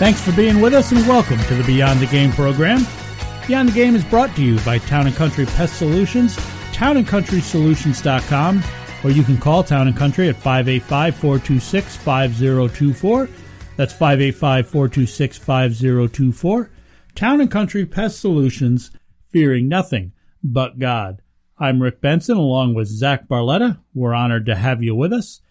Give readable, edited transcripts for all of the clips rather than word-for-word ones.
Thanks for being with us and welcome to the Beyond the Game program. Beyond the Game is brought to you by Town & Country Pest Solutions, townandcountrysolutions.com, or you can call Town & Country at 585-426-5024. That's 585-426-5024. Town & Country Pest Solutions, fearing nothing but God. I'm Rick Benson along with Zach Barletta. We're honored to have you with us.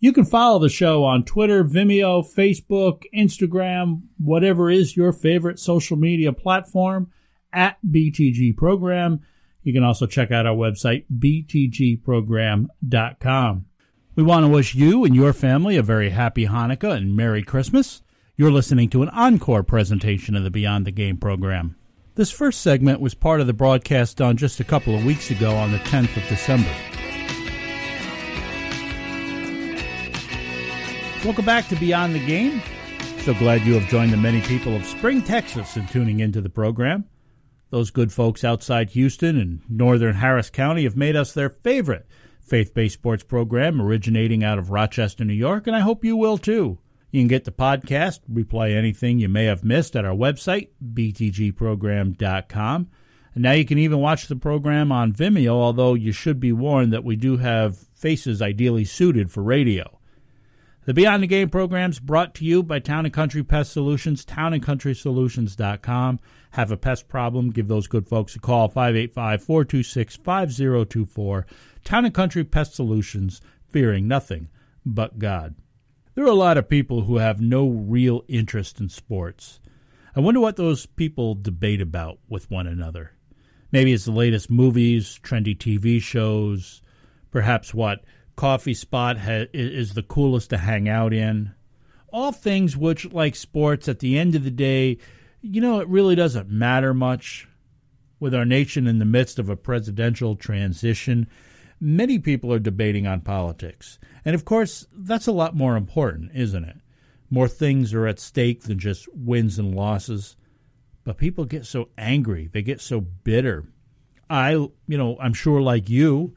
You can follow the show on Twitter, Vimeo, Facebook, Instagram, whatever is your favorite social media platform, at BTG Program. You can also check out our website, btgprogram.com. We want to wish you and your family a very happy Hanukkah and Merry Christmas. You're listening to an encore presentation of the Beyond the Game program. This first segment was part of the broadcast done just a couple of weeks ago on the 10th of December. Welcome back to Beyond the Game. So glad you have joined the many people of Spring, Texas in tuning into the program. Those good folks outside Houston and northern Harris County have made us their favorite faith-based sports program originating out of Rochester, New York, and I hope you will too. You can get the podcast, replay anything you may have missed at our website, btgprogram.com. And now you can even watch the program on Vimeo, although you should be warned that we do have faces ideally suited for radio. The Beyond the Game program is brought to you by Town & Country Pest Solutions, townandcountrysolutions.com. Have a pest problem? Give those good folks a call, 585-426-5024. Town & Country Pest Solutions, fearing nothing but God. There are a lot of people who have no real interest in sports. I wonder what those people debate about with one another. Maybe it's the latest movies, trendy TV shows, perhaps what coffee spot is the coolest to hang out in. All things which, like sports, at the end of the day, you know, it really doesn't matter much. With our nation in the midst of a presidential transition, many people are debating on politics. And, of course, that's a lot more important, isn't it? More things are at stake than just wins and losses. But people get so angry. They get so bitter. I'm sure like you,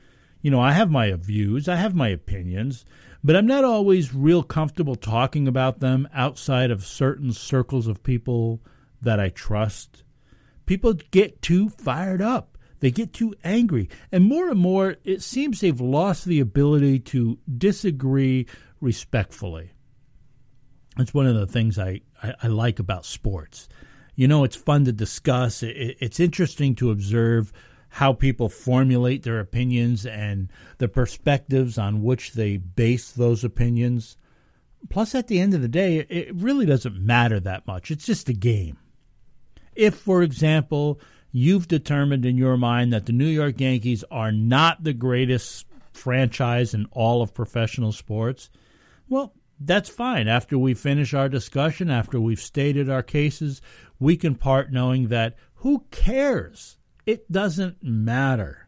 I have my views, I have my opinions, but I'm not always real comfortable talking about them outside of certain circles of people that I trust. People get too fired up. They get too angry. And more, it seems they've lost the ability to disagree respectfully. That's one of the things I like about sports. It's fun to discuss. It's interesting to observe how people formulate their opinions and the perspectives on which they base those opinions. Plus, at the end of the day, it really doesn't matter that much. It's just a game. If, for example, you've determined in your mind that the New York Yankees are not the greatest franchise in all of professional sports, well, that's fine. After we finish our discussion, after we've stated our cases, we can part knowing that who cares? It doesn't matter.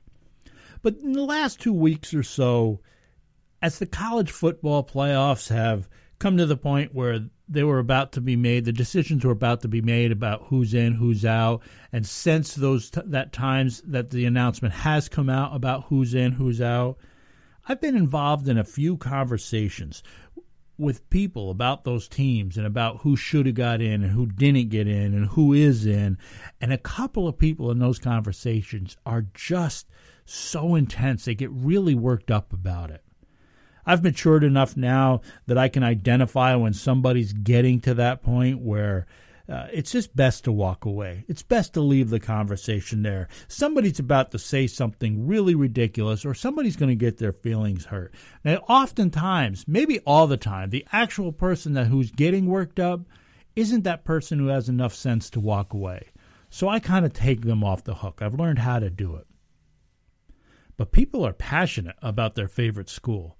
But in the last 2 weeks or so, as the college football playoffs have come to the point where the decisions were about to be made about who's in, who's out, and since that times that the announcement has come out about who's in, who's out, I've been involved in a few conversations with people about those teams and about who should have got in and who didn't get in and who is in. And a couple of people in those conversations are just so intense. They get really worked up about it. I've matured enough now that I can identify when somebody's getting to that point where it's just best to walk away. It's best to leave the conversation there. Somebody's about to say something really ridiculous or somebody's going to get their feelings hurt. Now, oftentimes, maybe all the time, the actual person who's getting worked up isn't that person who has enough sense to walk away. So I kind of take them off the hook. I've learned how to do it. But people are passionate about their favorite school,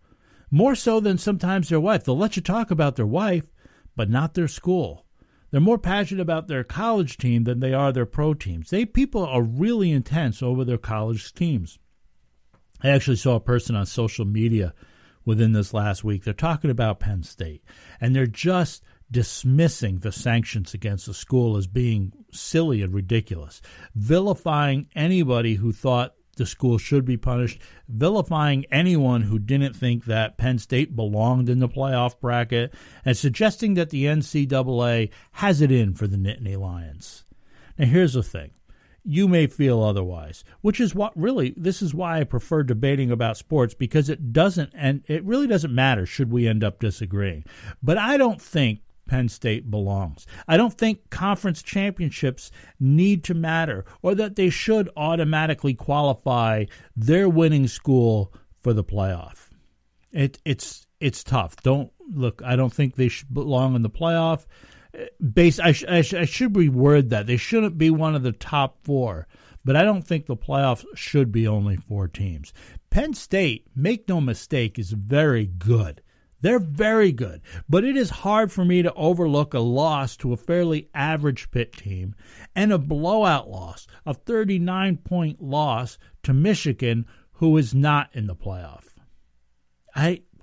more so than sometimes their wife. They'll let you talk about their wife, but not their school. They're more passionate about their college team than they are their pro teams. People are really intense over their college teams. I actually saw a person on social media within this last week. They're talking about Penn State, and they're just dismissing the sanctions against the school as being silly and ridiculous, vilifying anybody who thought the school should be punished, vilifying anyone who didn't think that Penn State belonged in the playoff bracket, and suggesting that the NCAA has it in for the Nittany Lions. Now, here's the thing. You may feel otherwise, which is what really, this is why I prefer debating about sports, because it doesn't, and it really doesn't matter should we end up disagreeing. But I don't think Penn State belongs. I don't think conference championships need to matter, or that they should automatically qualify their winning school for the playoff. It's tough. Don't look. I don't think they should belong in the playoff. I should reword that. They shouldn't be one of the top four, but I don't think the playoffs should be only four teams. Penn State, make no mistake, is very good. They're very good, but it is hard for me to overlook a loss to a fairly average Pitt team and a blowout loss, a 39-point loss to Michigan, who is not in the playoff.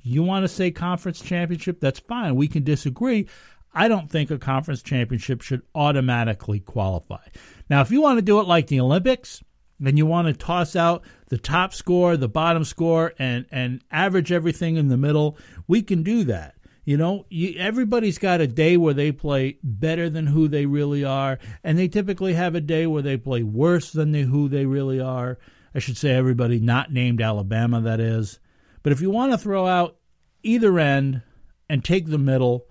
You want to say conference championship? That's fine. We can disagree. I don't think a conference championship should automatically qualify. Now, if you want to do it like the Olympics, and you want to toss out the top score, the bottom score, and average everything in the middle, we can do that. You know, everybody's got a day where they play better than who they really are, and they typically have a day where they play worse than who they really are. I should say everybody not named Alabama, that is. But if you want to throw out either end and take the middle,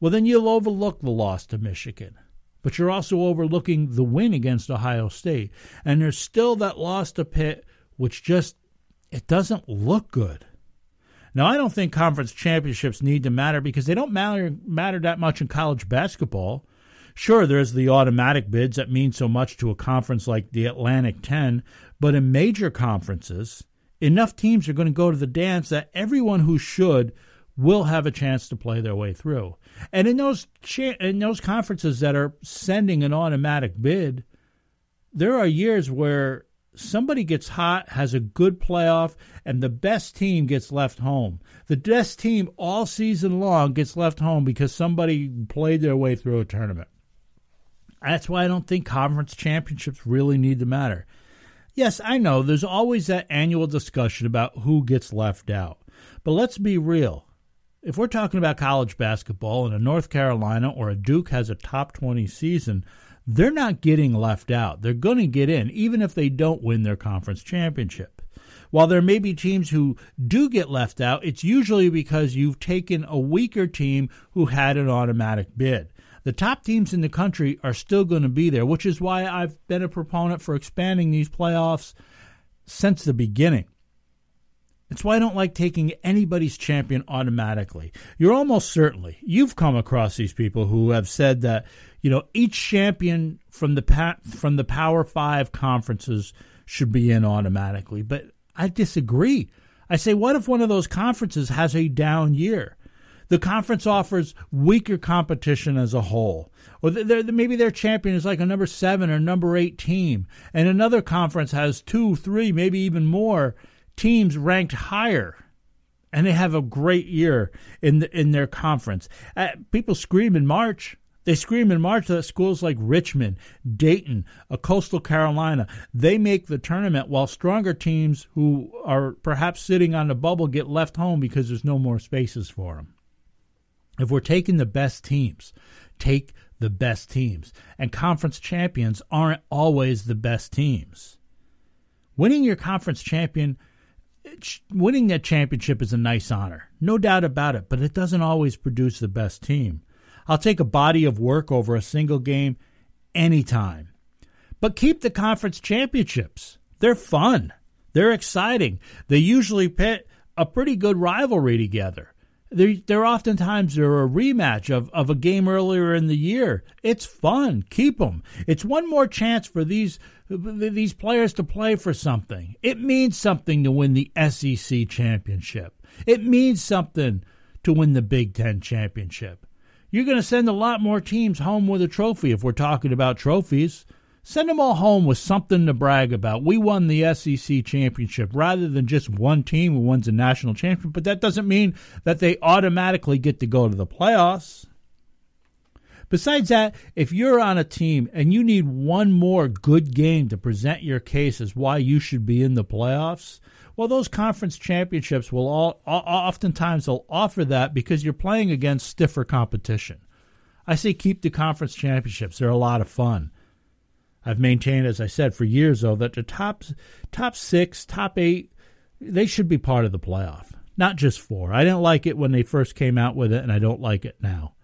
well, then you'll overlook the loss to Michigan. But you're also overlooking the win against Ohio State. And there's still that loss to Pitt, which just, it doesn't look good. Now, I don't think conference championships need to matter because they don't matter that much in college basketball. Sure, there's the automatic bids that mean so much to a conference like the Atlantic 10, but in major conferences, enough teams are going to go to the dance that everyone who should will have a chance to play their way through. And in those conferences that are sending an automatic bid, there are years where somebody gets hot, has a good playoff, and the best team gets left home. The best team all season long gets left home because somebody played their way through a tournament. That's why I don't think conference championships really need to matter. Yes, I know, there's always that annual discussion about who gets left out. But let's be real. If we're talking about college basketball and a North Carolina or a Duke has a top 20 season, they're not getting left out. They're going to get in, even if they don't win their conference championship. While there may be teams who do get left out, it's usually because you've taken a weaker team who had an automatic bid. The top teams in the country are still going to be there, which is why I've been a proponent for expanding these playoffs since the beginning. That's why I don't like taking anybody's champion automatically. You're almost certainly, you've come across these people who have said that, you know, each champion from the Power Five conferences should be in automatically. But I disagree. I say, what if one of those conferences has a down year? The conference offers weaker competition as a whole. Or maybe their champion is like a number 7 or number 8 team, and another conference has 2, 3, maybe even more teams ranked higher, and they have a great year in their conference. People scream in March. They scream in March that schools like Richmond, Dayton, Coastal Carolina, they make the tournament while stronger teams who are perhaps sitting on the bubble get left home because there's no more spaces for them. If we're taking the best teams, take the best teams. And conference champions aren't always the best teams. Winning your conference champion Winning that championship is a nice honor, no doubt about it, but it doesn't always produce the best team. I'll take a body of work over a single game anytime. But keep the conference championships. They're fun. They're exciting. They usually pit a pretty good rivalry together. They're oftentimes they're a rematch of a game earlier in the year. It's fun. Keep them. It's one more chance for these players to play for something. It means something to win the SEC championship. It means something to win the Big Ten championship. You're going to send a lot more teams home with a trophy if we're talking about trophies. Send them all home with something to brag about. We won the SEC championship rather than just one team who wins a national championship. But that doesn't mean that they automatically get to go to the playoffs. Besides that, if you're on a team and you need one more good game to present your case as why you should be in the playoffs, well, those conference championships will oftentimes they'll offer that because you're playing against stiffer competition. I say keep the conference championships. They're a lot of fun. I've maintained, as I said, for years, though, that the top six, top eight, they should be part of the playoff, not just four. I didn't like it when they first came out with it, and I don't like it now.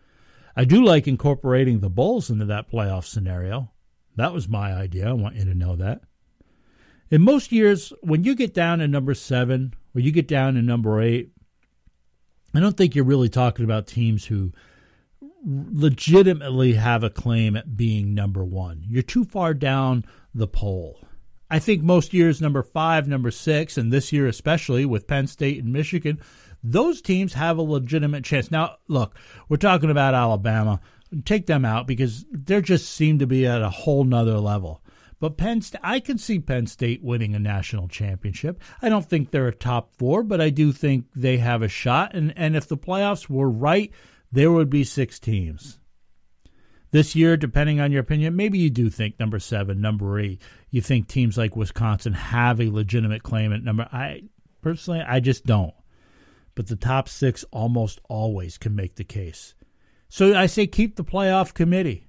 I do like incorporating the bowls into that playoff scenario. That was my idea. I want you to know that. In most years, when you get down to number 7 or you get down to number 8, I don't think you're really talking about teams who legitimately have a claim at being number 1. You're too far down the poll. I think most years, number 5, number 6, and this year especially with Penn State and Michigan, those teams have a legitimate chance. Now, look, we're talking about Alabama. Take them out because they just seem to be at a whole nother level. But I can see Penn State winning a national championship. I don't think they're a top 4, but I do think they have a shot. And if the playoffs were right, there would be 6 teams. This year, depending on your opinion, maybe you do think number 7, number 8. You think teams like Wisconsin have a legitimate claim at number. I just don't. But the top 6 almost always can make the case. So I say keep the playoff committee,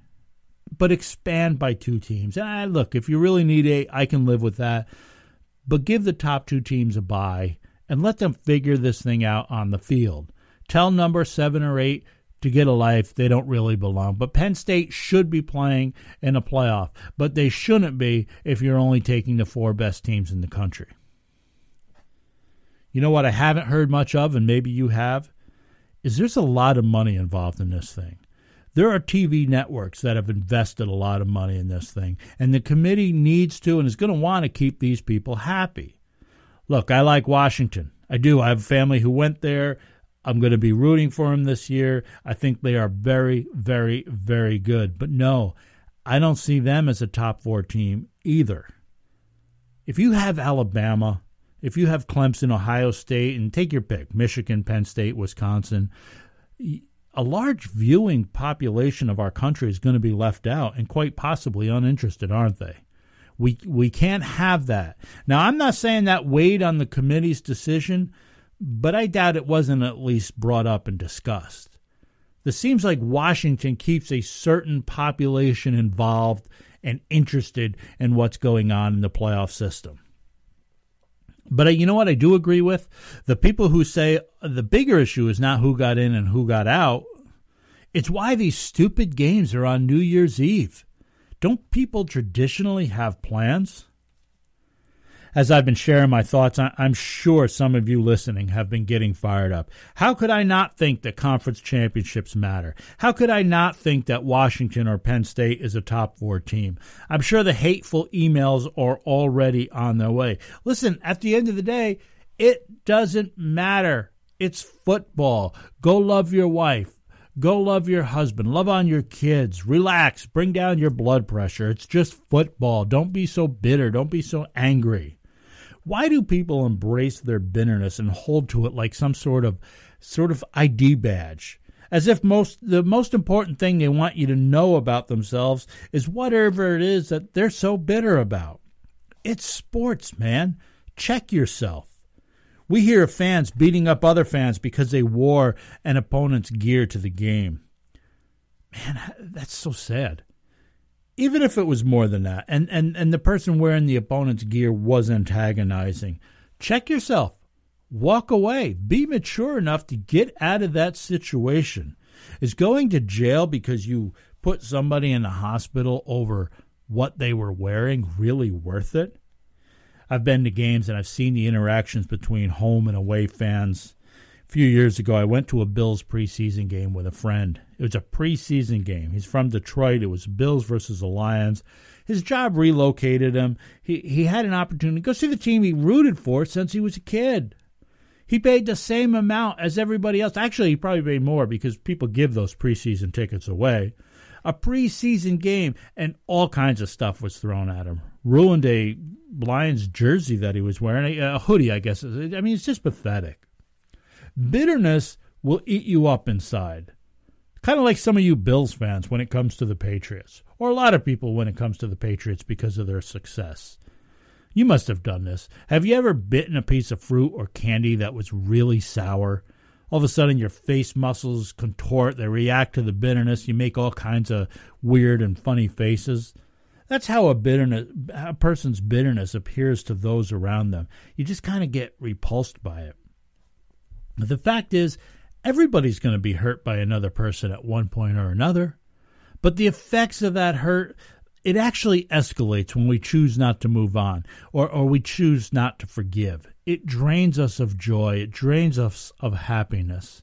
but expand by 2 teams. And look, if you really need 8, I can live with that. But give the top 2 teams a bye and let them figure this thing out on the field. Tell number 7 or 8 to get a life. They don't really belong. But Penn State should be playing in a playoff, but they shouldn't be if you're only taking the 4 best teams in the country. You know what I haven't heard much of, and maybe you have, is there's a lot of money involved in this thing. There are TV networks that have invested a lot of money in this thing, and the committee needs to and is going to want to keep these people happy. Look, I like Washington. I do. I have a family who went there. I'm going to be rooting for them this year. I think they are very, very, very good. But no, I don't see them as a top 4 team either. If you have Alabama, if you have Clemson, Ohio State, and take your pick, Michigan, Penn State, Wisconsin, a large viewing population of our country is going to be left out and quite possibly uninterested, aren't they? We can't have that. Now, I'm not saying that weighed on the committee's decision, but I doubt it wasn't at least brought up and discussed. It seems like Washington keeps a certain population involved and interested in what's going on in the playoff system. But you know what I do agree with? The people who say the bigger issue is not who got in and who got out. It's why these stupid games are on New Year's Eve. Don't people traditionally have plans? As I've been sharing my thoughts, I'm sure some of you listening have been getting fired up. How could I not think that conference championships matter? How could I not think that Washington or Penn State is a top 4 team? I'm sure the hateful emails are already on their way. Listen, at the end of the day, it doesn't matter. It's football. Go love your wife. Go love your husband. Love on your kids. Relax. Bring down your blood pressure. It's just football. Don't be so bitter. Don't be so angry. Why do people embrace their bitterness and hold to it like some sort of ID badge? As if the most important thing they want you to know about themselves is whatever it is that they're so bitter about. It's sports, man. Check yourself. We hear of fans beating up other fans because they wore an opponent's gear to the game. Man, that's so sad. Even if it was more than that, and the person wearing the opponent's gear was antagonizing, check yourself. Walk away. Be mature enough to get out of that situation. Is going to jail because you put somebody in the hospital over what they were wearing really worth it? I've been to games and I've seen the interactions between home and away fans. A few years ago, I went to a Bills preseason game with a friend. It was a preseason game. He's from Detroit. It was Bills versus the Lions. His job relocated him. He had an opportunity to go see the team he rooted for since he was a kid. He paid the same amount as everybody else. Actually, he probably paid more because people give those preseason tickets away. A preseason game, and all kinds of stuff was thrown at him. Ruined a Lions jersey that he was wearing, a hoodie, I guess. I mean, it's just pathetic. Bitterness will eat you up inside. Kind of like some of you Bills fans when it comes to the Patriots, or a lot of people when it comes to the Patriots because of their success. You must have done this. Have you ever bitten a piece of fruit or candy that was really sour? All of a sudden your face muscles contort, they react to the bitterness, you make all kinds of weird and funny faces. That's how a person's bitterness appears to those around them. You just kind of get repulsed by it. The fact is, everybody's going to be hurt by another person at one point or another. But the effects of that hurt, it actually escalates when we choose not to move on or we choose not to forgive. It drains us of joy. It drains us of happiness.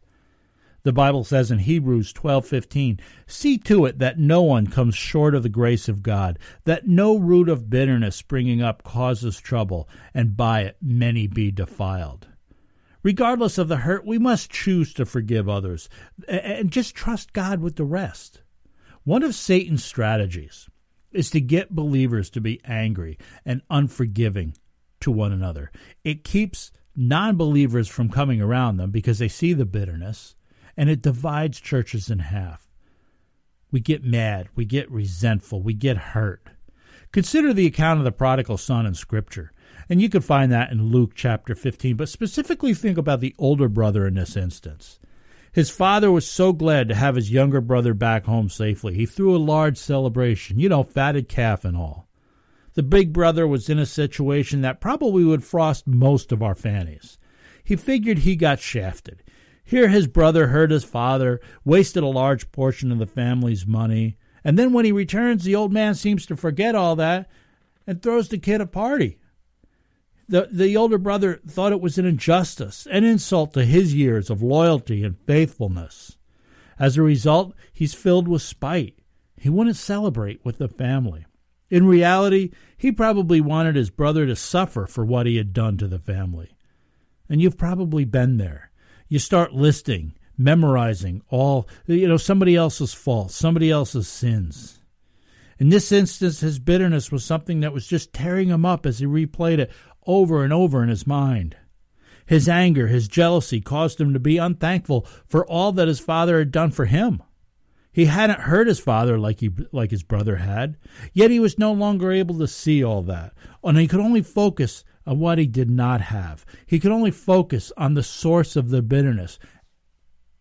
The Bible says in Hebrews 12:15, "See to it that no one comes short of the grace of God, that no root of bitterness springing up causes trouble, and by it many be defiled." Regardless of the hurt, we must choose to forgive others and just trust God with the rest. One of Satan's strategies is to get believers to be angry and unforgiving to one another. It keeps non-believers from coming around them because they see the bitterness, and it divides churches in half. We get mad, we get resentful, we get hurt. Consider the account of the prodigal son in Scripture. And you can find that in Luke chapter 15, but specifically think about the older brother in this instance. His father was so glad to have his younger brother back home safely. He threw a large celebration, fatted calf and all. The big brother was in a situation that probably would frost most of our fannies. He figured he got shafted. Here his brother hurt his father, wasted a large portion of the family's money, and then when he returns, the old man seems to forget all that and throws the kid a party. The older brother thought it was an injustice, an insult to his years of loyalty and faithfulness. As a result, he's filled with spite. He wouldn't celebrate with the family. In reality, he probably wanted his brother to suffer for what he had done to the family. And you've probably been there. You start listing, memorizing all, somebody else's faults, somebody else's sins. In this instance, his bitterness was something that was just tearing him up as he replayed it over and over in his mind. His anger, his jealousy caused him to be unthankful for all that his father had done for him. He hadn't hurt his father like his brother had, yet he was no longer able to see all that, and he could only focus on what he did not have. He could only focus on the source of the bitterness.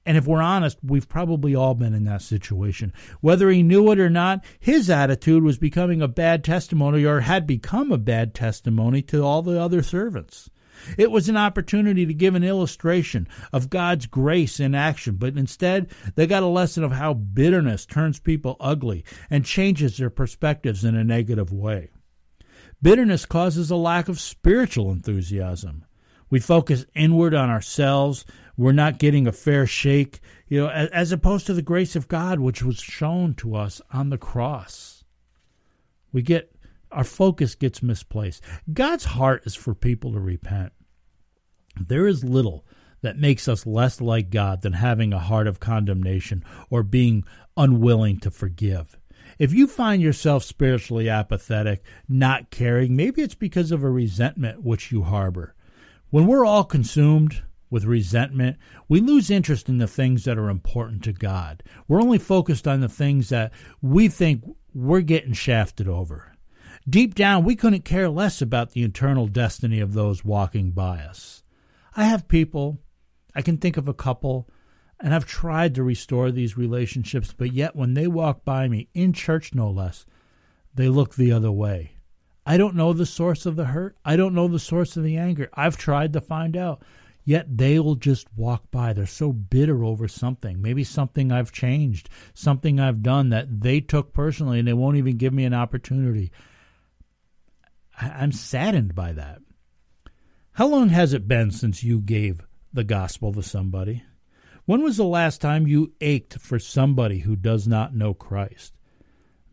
And if we're honest, we've probably all been in that situation. Whether he knew it or not, his attitude was becoming a bad testimony or had become a bad testimony to all the other servants. It was an opportunity to give an illustration of God's grace in action, but instead they got a lesson of how bitterness turns people ugly and changes their perspectives in a negative way. Bitterness causes a lack of spiritual enthusiasm. We focus inward on ourselves. We're not getting a fair shake, as opposed to the grace of God, which was shown to us on the cross. Our focus gets misplaced. God's heart is for people to repent. There is little that makes us less like God than having a heart of condemnation or being unwilling to forgive. If you find yourself spiritually apathetic, not caring, maybe it's because of a resentment which you harbor. When we're all consumed with resentment, we lose interest in the things that are important to God. We're only focused on the things that we think we're getting shafted over. Deep down, we couldn't care less about the eternal destiny of those walking by us. I can think of a couple, and I've tried to restore these relationships, but yet when they walk by me, in church no less, they look the other way. I don't know the source of the hurt. I don't know the source of the anger. I've tried to find out. Yet they will just walk by. They're so bitter over something. Maybe something I've changed, something I've done that they took personally, and they won't even give me an opportunity. I'm saddened by that. How long has it been since you gave the gospel to somebody? When was the last time you ached for somebody who does not know Christ?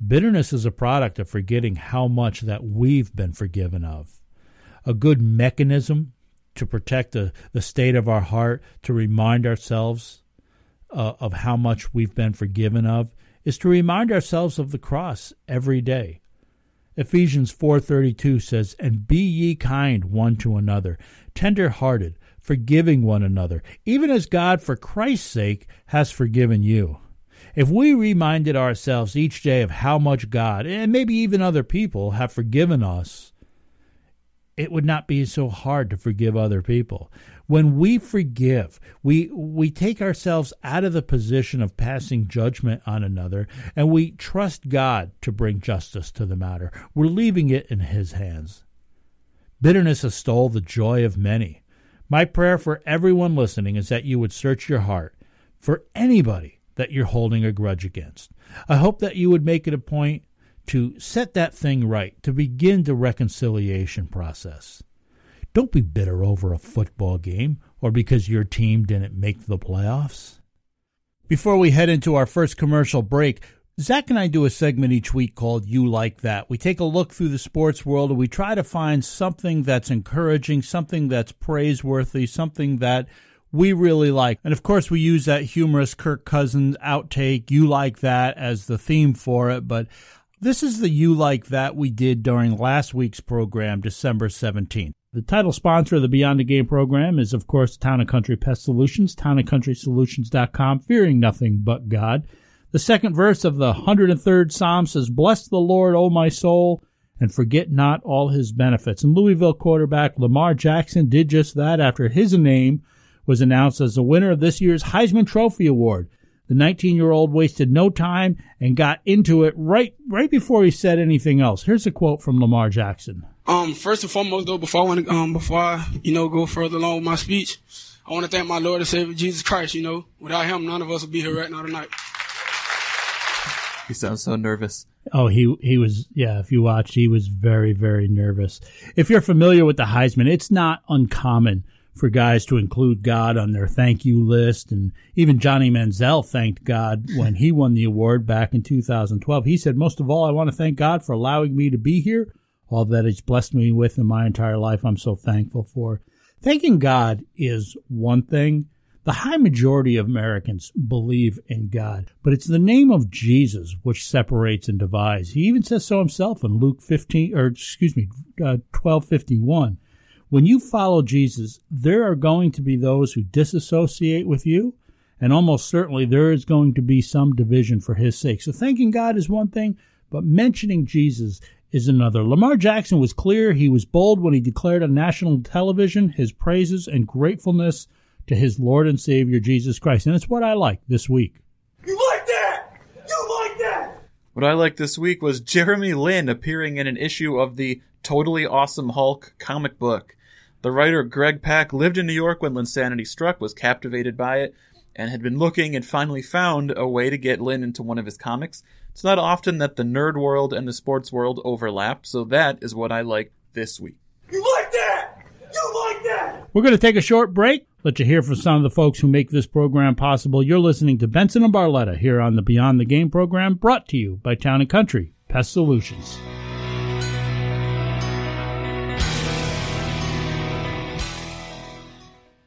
Bitterness is a product of forgetting how much that we've been forgiven of. A good mechanism to protect the state of our heart, to remind ourselves of how much we've been forgiven of, is to remind ourselves of the cross every day. Ephesians 4:32 says, "And be ye kind one to another, tender-hearted, forgiving one another, even as God for Christ's sake has forgiven you." If we reminded ourselves each day of how much God, and maybe even other people, have forgiven us, it would not be so hard to forgive other people. When we forgive, we take ourselves out of the position of passing judgment on another, and we trust God to bring justice to the matter. We're leaving it in His hands. Bitterness has stolen the joy of many. My prayer for everyone listening is that you would search your heart for anybody that you're holding a grudge against. I hope that you would make it a point to set that thing right, to begin the reconciliation process. Don't be bitter over a football game or because your team didn't make the playoffs. Before we head into our first commercial break, Zach and I do a segment each week called You Like That. We take a look through the sports world and we try to find something that's encouraging, something that's praiseworthy, something that we really like. And of course, we use that humorous Kirk Cousins outtake, You Like That, as the theme for it. But this is the You Like That we did during last week's program, December 17th. The title sponsor of the Beyond the Game program is, of course, Town & Country Pest Solutions, townandcountrysolutions.com, fearing nothing but God. The second verse of the 103rd Psalm says, "Bless the Lord, O my soul, and forget not all his benefits." And Louisville quarterback Lamar Jackson did just that after his name was announced as the winner of this year's Heisman Trophy Award. The 19-year-old wasted no time and got into it right before he said anything else. Here's a quote from Lamar Jackson. First and foremost, though, before I want to, go further along with my speech, I want to thank my Lord and Savior Jesus Christ. You know, without Him, none of us would be here right now tonight. He sounds so nervous. Oh, he was, yeah, if you watched, he was very, very nervous. If you're familiar with the Heisman, it's not uncommon for guys to include God on their thank you list. And even Johnny Manziel thanked God when he won the award back in 2012. He said, "Most of all, I want to thank God for allowing me to be here. All that He's blessed me with in my entire life, I'm so thankful for." Thanking God is one thing. The high majority of Americans believe in God, but it's the name of Jesus which separates and divides. He even says so himself in Luke 12:51. When you follow Jesus, there are going to be those who disassociate with you, and almost certainly there is going to be some division for His sake. So thanking God is one thing, but mentioning Jesus is another. Lamar Jackson was clear. He was bold when he declared on national television his praises and gratefulness to his Lord and Savior, Jesus Christ. And it's what I like this week. You like that? You like that? What I liked this week was Jeremy Lin appearing in an issue of the Totally Awesome Hulk comic book. The writer Greg Pak lived in New York when Linsanity struck, was captivated by it, and had been looking and finally found a way to get Lin into one of his comics. It's not often that the nerd world and the sports world overlap, so that is what I like this week. You like that? You like that? We're going to take a short break, let you hear from some of the folks who make this program possible. You're listening to Benson and Barletta here on the Beyond the Game program, brought to you by Town & Country Pest Solutions.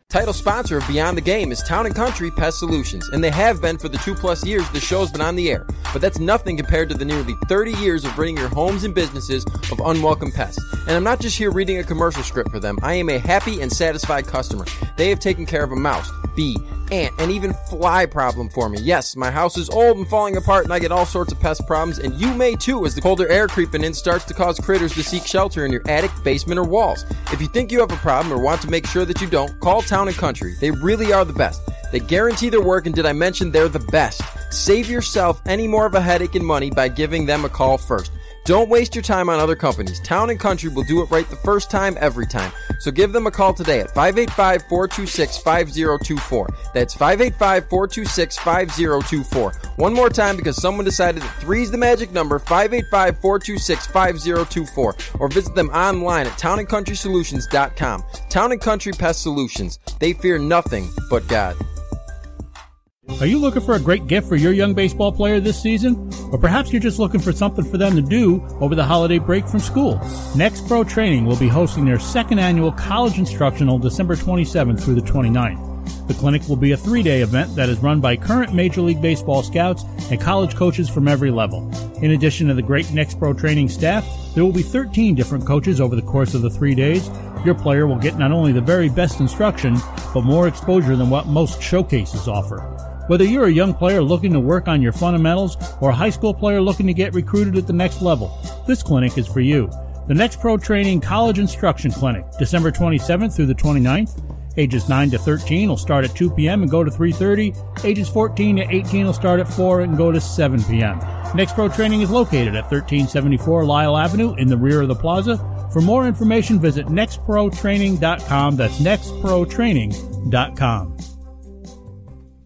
Title sponsor of Beyond the Game is Town & Country Pest Solutions, and they have been for the 2+ years the show's been on the air. But that's nothing compared to the nearly 30 years of ridding your homes and businesses of unwelcome pests. And I'm not just here reading a commercial script for them. I am a happy and satisfied customer. They have taken care of a mouse, bee, ant, and even fly problem for me. Yes, my house is old and falling apart, and I get all sorts of pest problems, and you may too, as the colder air creeping in starts to cause critters to seek shelter in your attic, basement, or walls. If you think you have a problem or want to make sure that you don't, call Town & Country. They really are the best. They guarantee their work, and did I mention they're the best? Save yourself any more of a headache and money by giving them a call first. Don't waste your time on other companies. Town & Country will do it right the first time, every time. So give them a call today at 585-426-5024. That's 585-426-5024. One more time, because someone decided that 3's the magic number, 585-426-5024. Or visit them online at townandcountrysolutions.com. Town & Country Pest Solutions. They fear nothing but God. Are you looking for a great gift for your young baseball player this season? Or perhaps you're just looking for something for them to do over the holiday break from school? Next Pro Training will be hosting their second annual college instructional December 27th through the 29th. The clinic will be a 3-day event that is run by current Major League Baseball scouts and college coaches from every level. In addition to the great Next Pro Training staff, there will be 13 different coaches over the course of the 3 days. Your player will get not only the very best instruction, but more exposure than what most showcases offer. Whether you're a young player looking to work on your fundamentals or a high school player looking to get recruited at the next level, this clinic is for you. The Next Pro Training College Instruction Clinic, December 27th through the 29th. Ages 9 to 13 will start at 2 p.m. and go to 3:30. Ages 14 to 18 will start at 4 and go to 7 p.m. Next Pro Training is located at 1374 Lyle Avenue in the rear of the plaza. For more information, visit nextprotraining.com. That's nextprotraining.com.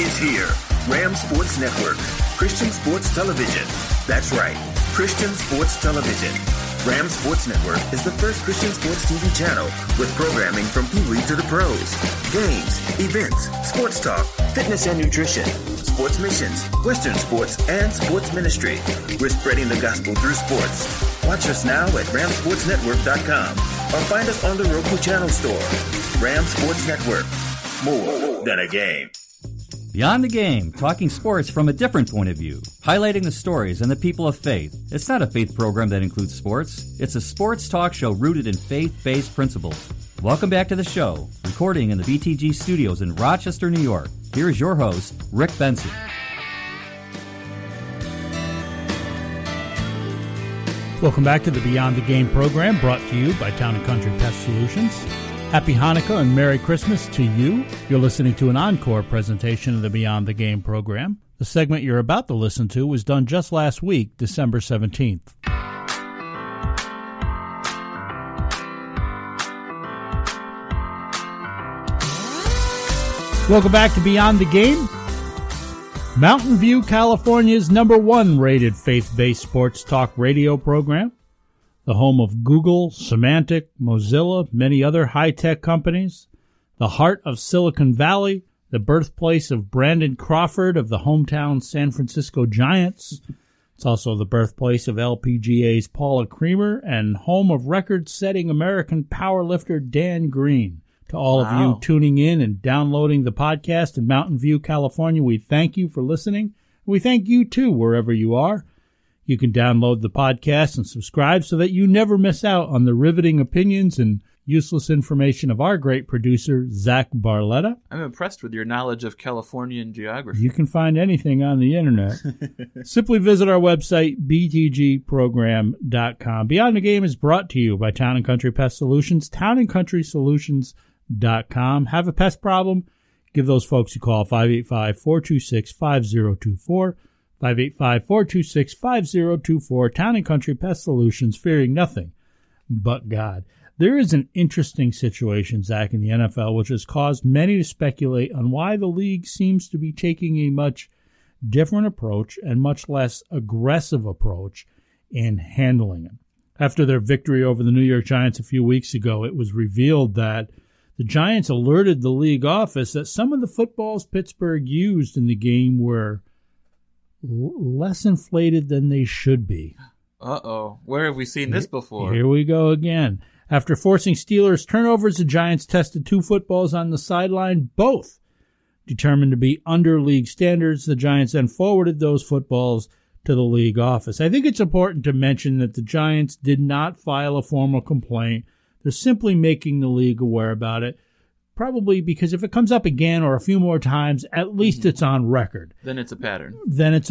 Is here. Ram Sports Network. Christian Sports Television. That's right. Christian Sports Television. Ram Sports Network is the first Christian sports TV channel with programming from Pee Wee to the pros. Games, events, sports talk, fitness and nutrition, sports missions, Western sports, and sports ministry. We're spreading the gospel through sports. Watch us now at ramsportsnetwork.com or find us on the Roku Channel Store. Ram Sports Network. More than a game. Beyond the Game, talking sports from a different point of view, highlighting the stories and the people of faith. It's not a faith program that includes sports. It's a sports talk show rooted in faith-based principles. Welcome back to the show, recording in the BTG studios in Rochester, New York. Here's your host, Rick Benson. Welcome back to the Beyond the Game program, brought to you by Town & Country Pest Solutions. Happy Hanukkah and Merry Christmas to you. You're listening to an encore presentation of the Beyond the Game program. The segment you're about to listen to was done just last week, December 17th. Welcome back to Beyond the Game. Mountain View, California's #1 rated faith-based sports talk radio program. The home of Google, Symantec, Mozilla, many other high-tech companies, the heart of Silicon Valley, the birthplace of Brandon Crawford of the hometown San Francisco Giants. It's also the birthplace of LPGA's Paula Creamer and home of record-setting American powerlifter Dan Green. To all of you tuning in and downloading the podcast in Mountain View, California, we thank you for listening. We thank you, too, wherever you are. You can download the podcast and subscribe so that you never miss out on the riveting opinions and useless information of our great producer, Zach Barletta. I'm impressed with your knowledge of Californian geography. You can find anything on the internet. Simply visit our website, btgprogram.com. Beyond the Game is brought to you by Town & Country Pest Solutions, townandcountrysolutions.com. Have a pest problem? Give those folks a call, 585-426-5024. 585-426-5024, Town & Country Pest Solutions, fearing nothing but God. There is an interesting situation, Zach, in the NFL, which has caused many to speculate on why the league seems to be taking a much different approach and much less aggressive approach in handling it. After their victory over the New York Giants a few weeks ago, it was revealed that the Giants alerted the league office that some of the footballs Pittsburgh used in the game were less inflated than they should be. Uh-oh. Where have we seen this before? Here we go again. After forcing Steelers turnovers, the Giants tested 2 footballs on the sideline, both determined to be under league standards. The Giants then forwarded those footballs to the league office. I think it's important to mention that the Giants did not file a formal complaint. They're simply making the league aware about it, probably because if it comes up again or a few more times, at least it's on record. Then it's a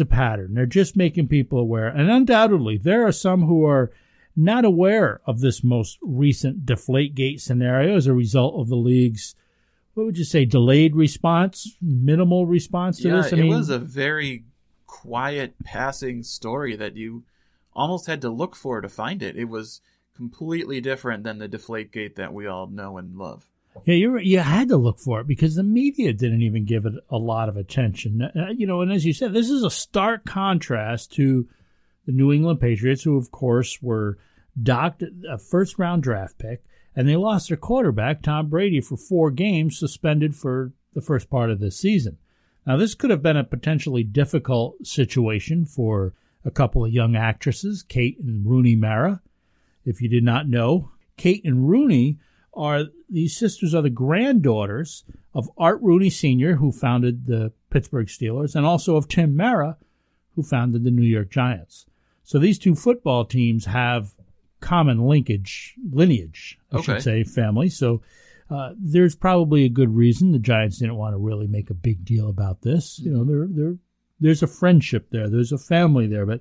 pattern. They're just making people aware. And undoubtedly, there are some who are not aware of this most recent Deflategate scenario as a result of the league's, what would you say, delayed response, minimal response to this? I mean, it was a very quiet passing story that you almost had to look for to find it. It was completely different than the Deflategate that we all know and love. Yeah, you had to look for it because the media didn't even give it a lot of attention. You know, and as you said, this is a stark contrast to the New England Patriots, who, of course, were docked a first-round draft pick, and they lost their quarterback, Tom Brady, for 4 games, suspended for the first part of this season. Now, this could have been a potentially difficult situation for a couple of young actresses, Kate and Rooney Mara. If you did not know, Kate and Rooney are, these sisters are the granddaughters of Art Rooney Sr., who founded the Pittsburgh Steelers, and also of Tim Mara, who founded the New York Giants. So these two football teams have common lineage, I should say, family. So there's probably a good reason the Giants didn't want to really make a big deal about this. You know, there's a friendship there. There's a family there. But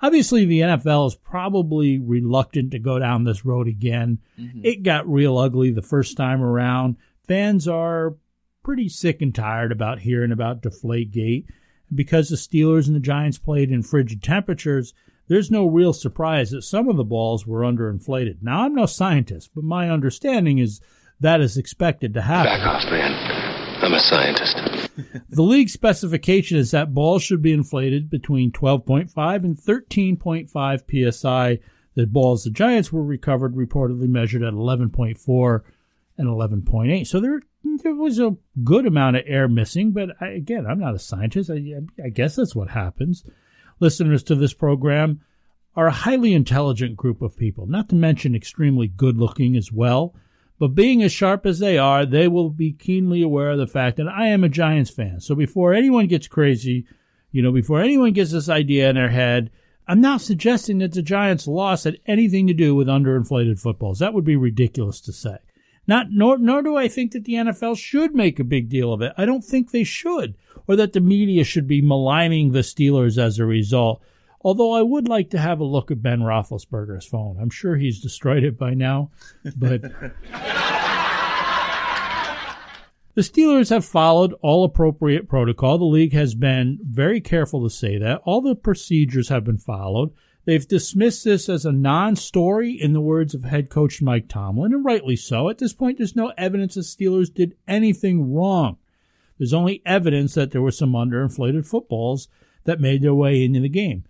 obviously the NFL is probably reluctant to go down this road again. Mm-hmm. It got real ugly the first time around. Fans are pretty sick and tired about hearing about Deflategate. Because the Steelers and the Giants played in frigid temperatures, there's no real surprise that some of the balls were underinflated. Now, I'm no scientist, but my understanding is that is expected to happen. Back off, man. I'm a scientist. The league specification is that balls should be inflated between 12.5 and 13.5 PSI. The balls the Giants were recovered reportedly measured at 11.4 and 11.8. So there was a good amount of air missing, but again, I'm not a scientist. I guess that's what happens. Listeners to this program are a highly intelligent group of people, not to mention extremely good-looking as well. But being as sharp as they are, they will be keenly aware of the fact that I am a Giants fan. So before anyone gets crazy, you know, before anyone gets this idea in their head, I'm not suggesting that the Giants' loss had anything to do with underinflated footballs. That would be ridiculous to say. Nor do I think that the NFL should make a big deal of it. I don't think they should, or that the media should be maligning the Steelers as a result. Although I would like to have a look at Ben Roethlisberger's phone. I'm sure he's destroyed it by now, but the Steelers have followed all appropriate protocol. The league has been very careful to say that. All the procedures have been followed. They've dismissed this as a non-story, in the words of head coach Mike Tomlin, and rightly so. At this point, there's no evidence the Steelers did anything wrong. There's only evidence that there were some underinflated footballs that made their way into the game.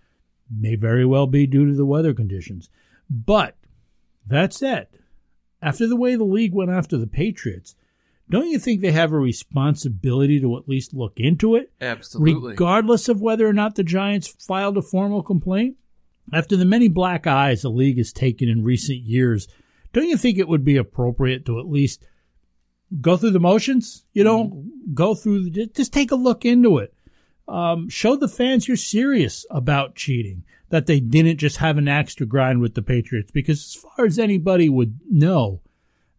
May very well be due to the weather conditions. But that said, after the way the league went after the Patriots, don't you think they have a responsibility to at least look into it? Absolutely. Regardless of whether or not the Giants filed a formal complaint? After the many black eyes the league has taken in recent years, don't you think it would be appropriate to at least go through the motions? You know, just take a look into it. Show the fans you're serious about cheating, that they didn't just have an axe to grind with the Patriots. Because as far as anybody would know,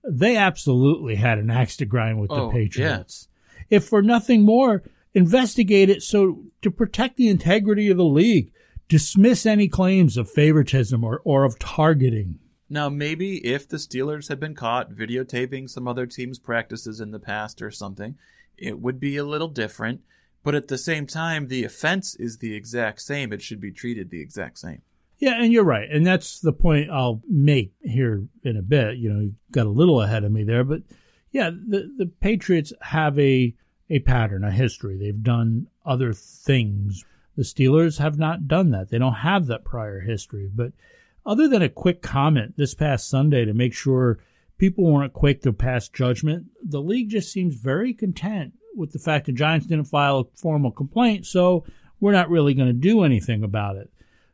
they absolutely had an axe to grind with the Patriots. Yeah. If for nothing more, investigate it so to protect the integrity of the league. Dismiss any claims of favoritism or of targeting. Now, maybe if the Steelers had been caught videotaping some other team's practices in the past or something, it would be a little different. But at the same time, the offense is the exact same. It should be treated the exact same. Yeah, and you're right. And that's the point I'll make here in a bit. You know, you got a little ahead of me there. But, yeah, the Patriots have a pattern, a history. They've done other things. The Steelers have not done that. They don't have that prior history. But other than a quick comment this past Sunday to make sure people weren't quick to pass judgment, the league just seems very content with the fact the Giants didn't file a formal complaint, so we're not really going to do anything about it.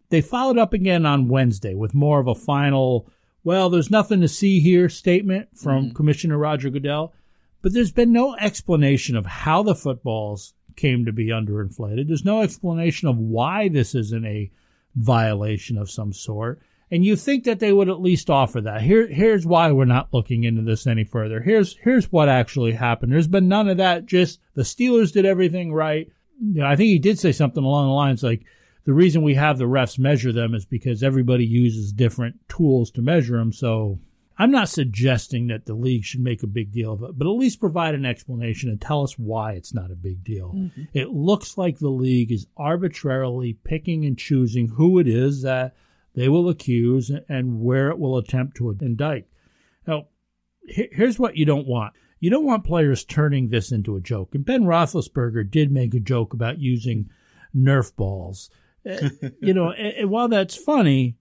They followed up again on Wednesday with more of a final, well, there's nothing to see here statement from Commissioner Roger Goodell. But there's been no explanation of how the footballs came to be underinflated. There's no explanation of why this isn't a violation of some sort. And you think that they would at least offer that. Here's why we're not looking into this any further. Here's what actually happened. There's been none of that. Just the Steelers did everything right. You know, I think he did say something along the lines like, the reason we have the refs measure them is because everybody uses different tools to measure them. So I'm not suggesting that the league should make a big deal of it, but at least provide an explanation and tell us why it's not a big deal. Mm-hmm. It looks like the league is arbitrarily picking and choosing who it is that they will accuse and where it will attempt to indict. Now, here's what you don't want. You don't want players turning this into a joke. And Ben Roethlisberger did make a joke about using Nerf balls. You know, and while that's funny,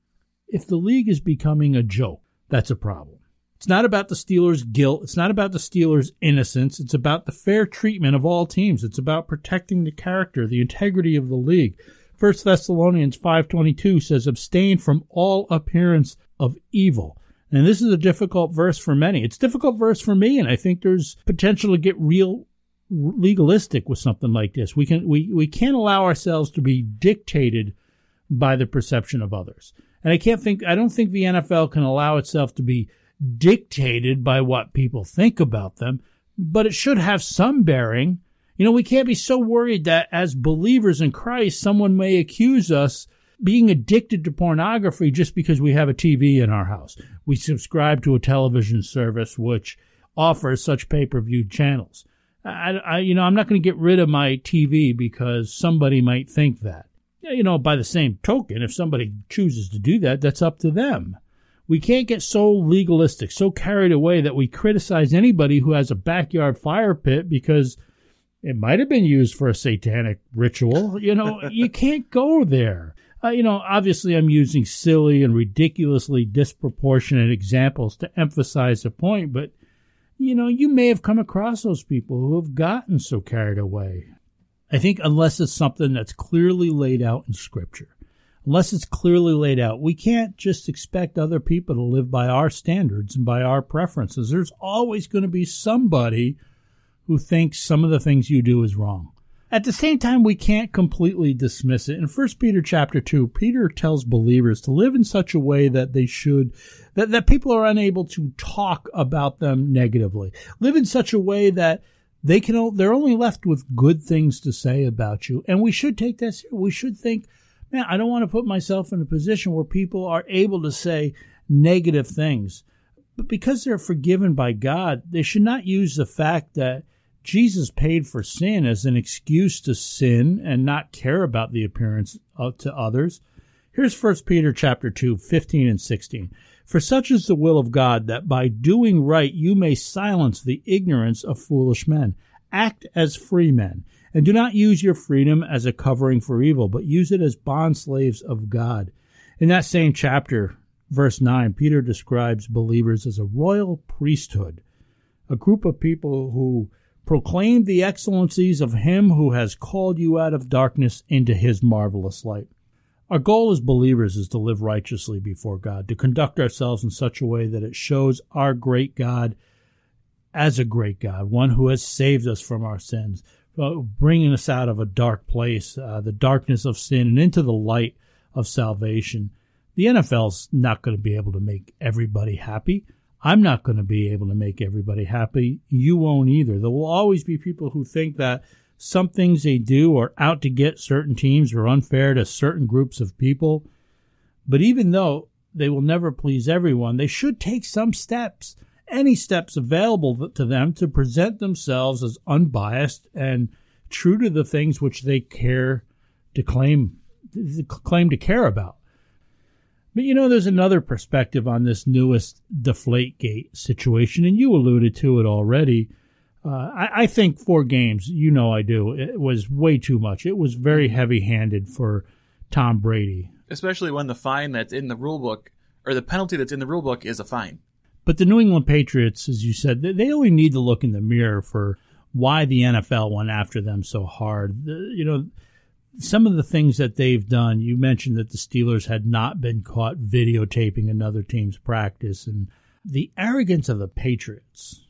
if the league is becoming a joke, that's a problem. It's not about the Steelers' guilt. It's not about the Steelers' innocence. It's about the fair treatment of all teams. It's about protecting the character, the integrity of the league. 1 Thessalonians 5:22 says, abstain from all appearance of evil. And this is a difficult verse for many. It's a difficult verse for me, and I think there's potential to get real legalistic with something like this. We can't allow ourselves to be dictated by the perception of others. And I don't think the NFL can allow itself to be dictated by what people think about them, but it should have some bearing. You know, we can't be so worried that as believers in Christ, someone may accuse us being addicted to pornography just because we have a TV in our house. We subscribe to a television service which offers such pay-per-view channels. I'm not going to get rid of my TV because somebody might think that. You know, by the same token, if somebody chooses to do that, that's up to them. We can't get so legalistic, so carried away that we criticize anybody who has a backyard fire pit because it might have been used for a satanic ritual. You know, you can't go there. Obviously I'm using silly and ridiculously disproportionate examples to emphasize a point, but, you know, you may have come across those people who have gotten so carried away. I think unless it's something that's clearly laid out in Scripture, unless it's clearly laid out, we can't just expect other people to live by our standards and by our preferences. There's always going to be somebody who thinks some of the things you do is wrong. At the same time, we can't completely dismiss it. In 1 Peter chapter 2, Peter tells believers to live in such a way that they should, that people are unable to talk about them negatively. Live in such a way that they're only left with good things to say about you. And we should take that seriously. We should think, man, I don't want to put myself in a position where people are able to say negative things. But because they're forgiven by God, they should not use the fact that Jesus paid for sin as an excuse to sin and not care about the appearance to others. Here's 1 Peter chapter 2, 15 and 16. For such is the will of God, that by doing right you may silence the ignorance of foolish men. Act as free men, and do not use your freedom as a covering for evil, but use it as bondslaves of God. In that same chapter, verse 9, Peter describes believers as a royal priesthood, a group of people who proclaim the excellencies of him who has called you out of darkness into his marvelous light. Our goal as believers is to live righteously before God, to conduct ourselves in such a way that it shows our great God as a great God, one who has saved us from our sins, bringing us out of a dark place, the darkness of sin, and into the light of salvation. The NFL's not going to be able to make everybody happy. I'm not going to be able to make everybody happy. You won't either. There will always be people who think that some things they do are out to get certain teams or unfair to certain groups of people. But even though they will never please everyone, they should take some steps, any steps available to them, to present themselves as unbiased and true to the things which they care to claim to care about. But, you know, there's another perspective on this newest Deflategate situation, and you alluded to it already. I think 4 games, you know I do, it was way too much. It was very heavy-handed for Tom Brady. Especially when the fine that's in the rulebook, or the penalty that's in the rulebook, is a fine. But the New England Patriots, as you said, they only need to look in the mirror for why the NFL went after them so hard. You know, some of the things that they've done, you mentioned that the Steelers had not been caught videotaping another team's practice. And the arrogance of the Patriots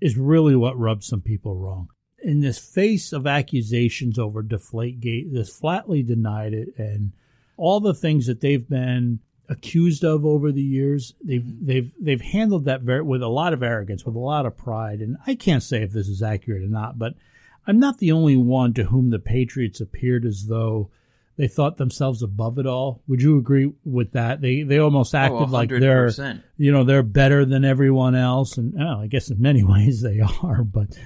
is really what rubs some people wrong. in this face of accusations over Deflategate, this flatly denied it, and all the things that they've been accused of over the years, they've handled that with a lot of arrogance, with a lot of pride. And I can't say if this is accurate or not, but I'm not the only one to whom the Patriots appeared as though they thought themselves above it all. Would you agree with that? They almost acted like they're better than everyone else, and I guess in many ways they are. But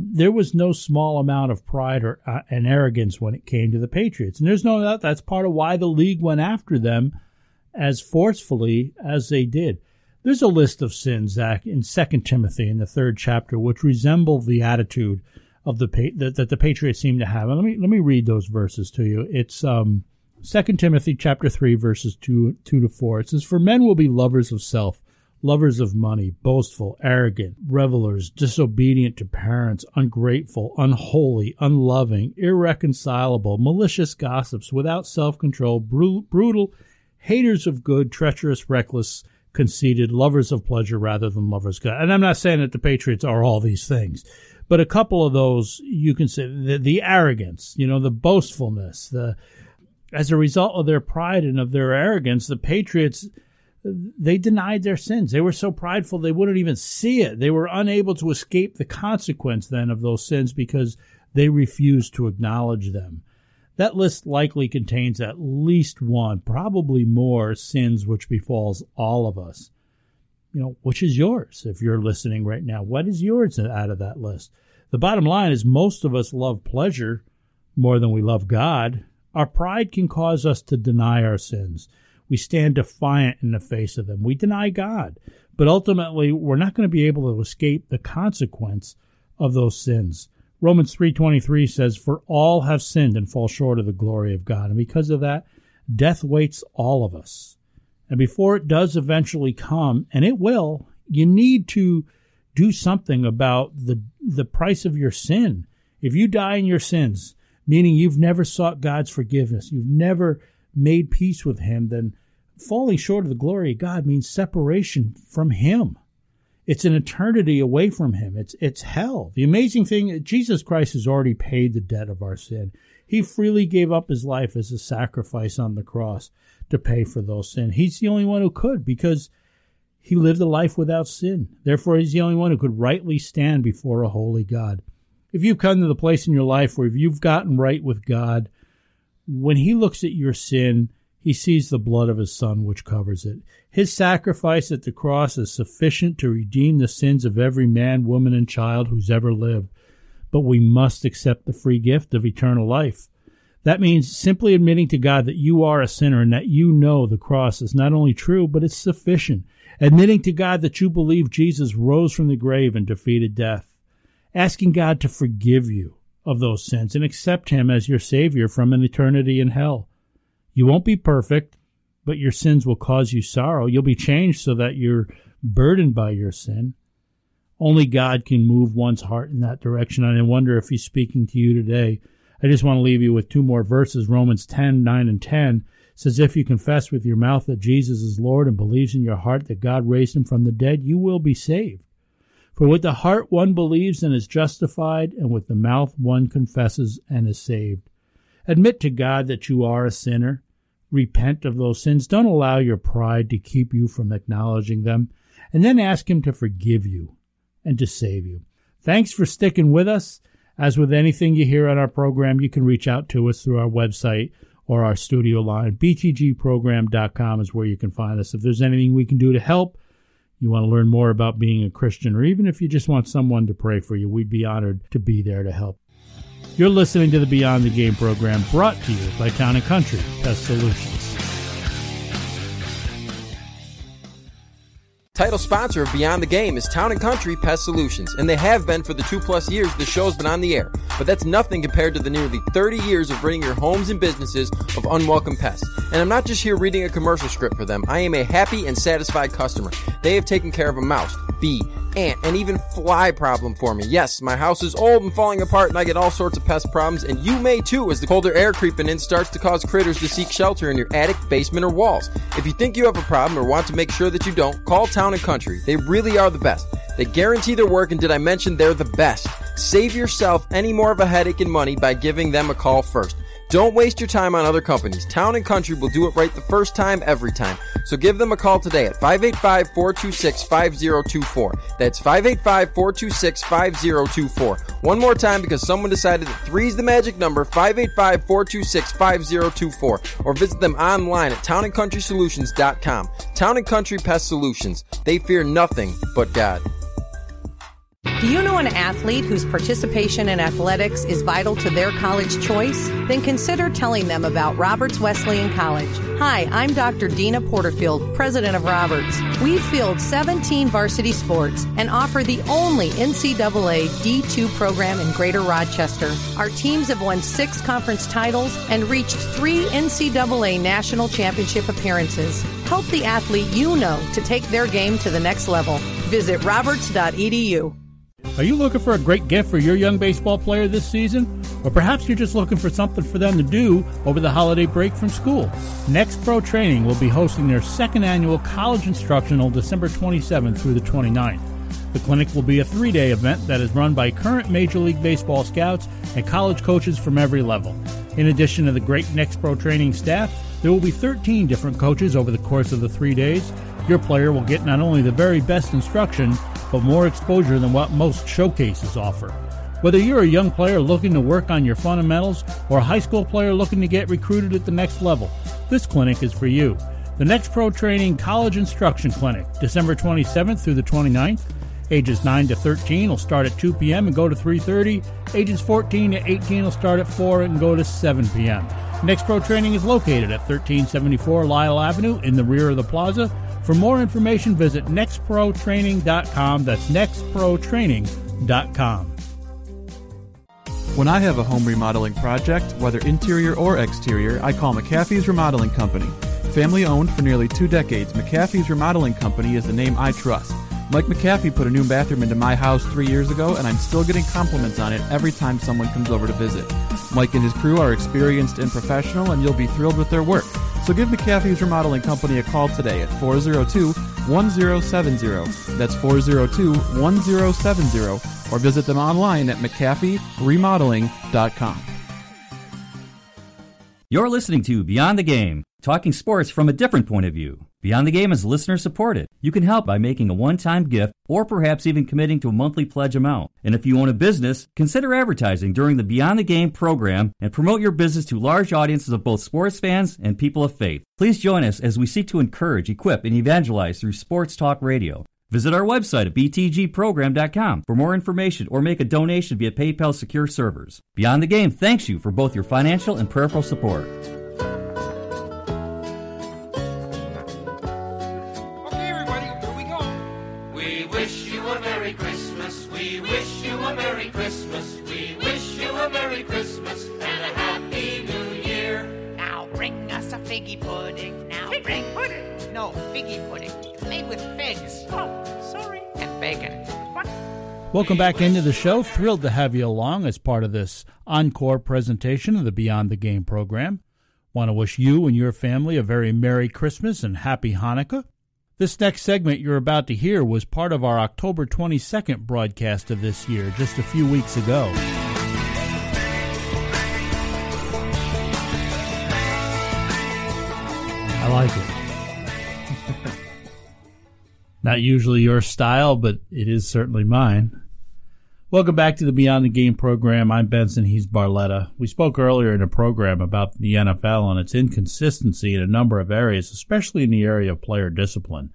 there was no small amount of pride or and arrogance when it came to the Patriots, and there's no doubt that's part of why the league went after them as forcefully as they did. There's a list of sins, Zach, in 2 Timothy in the 3rd chapter, which resemble the attitude of that the Patriots seem to have. And let me read those verses to you. It's 2 Timothy chapter 3, verses 2 to 4. It says, "For men will be lovers of self, lovers of money, boastful, arrogant, revelers, disobedient to parents, ungrateful, unholy, unloving, irreconcilable, malicious gossips, without self-control, brutal, haters of good, treacherous, reckless, conceited, lovers of pleasure rather than lovers of God." And I'm not saying that the Patriots are all these things, but a couple of those you can say, the arrogance, the boastfulness. As a result of their pride and of their arrogance, the Patriots, they denied their sins. They were so prideful they wouldn't even see it. They were unable to escape the consequence then of those sins because they refused to acknowledge them. That list likely contains at least one, probably more, sins which befalls all of us. Which is yours if you're listening right now? What is yours out of that list? The bottom line is most of us love pleasure more than we love God. Our pride can cause us to deny our sins. We stand defiant in the face of them. We deny God. But ultimately, we're not going to be able to escape the consequence of those sins. Romans 3:23 says, "For all have sinned and fall short of the glory of God." And because of that, death waits all of us. And before it does eventually come, and it will, you need to do something about the price of your sin. If you die in your sins, meaning you've never sought God's forgiveness, you've never made peace with Him, then falling short of the glory of God means separation from Him. It's an eternity away from Him. It's hell. The amazing thing, Jesus Christ has already paid the debt of our sin. He freely gave up His life as a sacrifice on the cross to pay for those sins. He's the only one who could, because He lived a life without sin. Therefore, He's the only one who could rightly stand before a holy God. If you've come to the place in your life where you've gotten right with God, when He looks at your sin, He sees the blood of His Son, which covers it. His sacrifice at the cross is sufficient to redeem the sins of every man, woman, and child who's ever lived. But we must accept the free gift of eternal life. That means simply admitting to God that you are a sinner and that you know the cross is not only true, but it's sufficient. Admitting to God that you believe Jesus rose from the grave and defeated death. Asking God to forgive you of those sins and accept Him as your Savior from an eternity in hell. You won't be perfect, but your sins will cause you sorrow. You'll be changed so that you're burdened by your sin. Only God can move one's heart in that direction, and I wonder if He's speaking to you today. I just want to leave you with 2 more verses. Romans 10:9 and 10 says, "If you confess with your mouth that Jesus is Lord and believes in your heart that God raised Him from the dead, you will be saved. For with the heart one believes and is justified, and with the mouth one confesses and is saved." Admit to God that you are a sinner. Repent of those sins. Don't allow your pride to keep you from acknowledging them. And then ask Him to forgive you and to save you. Thanks for sticking with us. As with anything you hear on our program, you can reach out to us through our website or our studio line. btgprogram.com is where you can find us. If there's anything we can do to help, you want to learn more about being a Christian, or even if you just want someone to pray for you, we'd be honored to be there to help. You're listening to the Beyond the Game program, brought to you by Town & Country Pest Solutions. Title sponsor of Beyond the Game is Town & Country Pest Solutions, and they have been for the 2+ years the show's been on the air. But that's nothing compared to the nearly 30 years of ridding your homes and businesses of unwelcome pests. And I'm not just here reading a commercial script for them. I am a happy and satisfied customer. They have taken care of a mouse, bee, ant, and even fly problem for me. Yes, my house is old and falling apart, and I get all sorts of pest problems, and you may too, as the colder air creeping in starts to cause critters to seek shelter in your attic, basement, or walls. If you think you have a problem or want to make sure that you don't, call Town & Country. They really are the best. They guarantee their work, and did I mention they're the best? Save yourself any more of a headache and money by giving them a call first. Don't waste your time on other companies. Town & Country will do it right the first time, every time. So give them a call today at 585-426-5024. That's 585-426-5024. One more time, because someone decided that 3 is the magic number, 585-426-5024. Or visit them online at townandcountrysolutions.com. Town & Country Pest Solutions. They fear nothing but God. Do you know an athlete whose participation in athletics is vital to their college choice? Then consider telling them about Roberts Wesleyan College. Hi, I'm Dr. Dina Porterfield, president of Roberts. We field 17 varsity sports and offer the only NCAA D2 program in Greater Rochester. Our teams have won 6 conference titles and reached 3 NCAA national championship appearances. Help the athlete you know to take their game to the next level. Visit roberts.edu. Are you looking for a great gift for your young baseball player this season? Or perhaps you're just looking for something for them to do over the holiday break from school? Next Pro Training will be hosting their second annual college instructional December 27th through the 29th. The clinic will be a 3-day event that is run by current Major League Baseball scouts and college coaches from every level. In addition to the great Next Pro Training staff, there will be 13 different coaches over the course of the 3 days. Your player will get not only the very best instruction, but more exposure than what most showcases offer. Whether you're a young player looking to work on your fundamentals or a high school player looking to get recruited at the next level, this clinic is for you. The Next Pro Training College Instruction Clinic, December 27th through the 29th. Ages 9 to 13 will start at 2 p.m. and go to 3:30. Ages 14 to 18 will start at 4 and go to 7 p.m. Next Pro Training is located at 1374 Lyle Avenue in the rear of the plaza. For more information, visit nextprotraining.com. That's nextprotraining.com. When I have a home remodeling project, whether interior or exterior, I call McAfee's Remodeling Company. Family owned for nearly 2 decades, McAfee's Remodeling Company is the name I trust. Mike McCaffey put a new bathroom into my house 3 years ago, and I'm still getting compliments on it every time someone comes over to visit. Mike and his crew are experienced and professional, and you'll be thrilled with their work. So give McAfee's Remodeling Company a call today at 402-1070. That's 402-1070, or visit them online at McAfeeRemodeling.com. You're listening to Beyond the Game, talking sports from a different point of view. Beyond the Game is listener-supported. You can help by making a one-time gift or perhaps even committing to a monthly pledge amount. And if you own a business, consider advertising during the Beyond the Game program and promote your business to large audiences of both sports fans and people of faith. Please join us as we seek to encourage, equip, and evangelize through Sports Talk Radio. Visit our website at btgprogram.com for more information or make a donation via PayPal Secure Servers. Beyond the Game thanks you for both your financial and prayerful support. Figgy pudding now. Figgy pudding? No, figgy pudding. It's made with figs. Oh, sorry. And bacon. What? Welcome back into the show. Thrilled to have you along as part of this encore presentation of the Beyond the Game program. Want to wish you and your family a very Merry Christmas and Happy Hanukkah. This next segment you're about to hear was part of our October 22nd broadcast of this year, just a few weeks ago. I like it. Not usually your style, but it is certainly mine. Welcome back to the Beyond the Game program. I'm Benson. He's Barletta. We spoke earlier in the program about the NFL and its inconsistency in a number of areas, especially in the area of player discipline.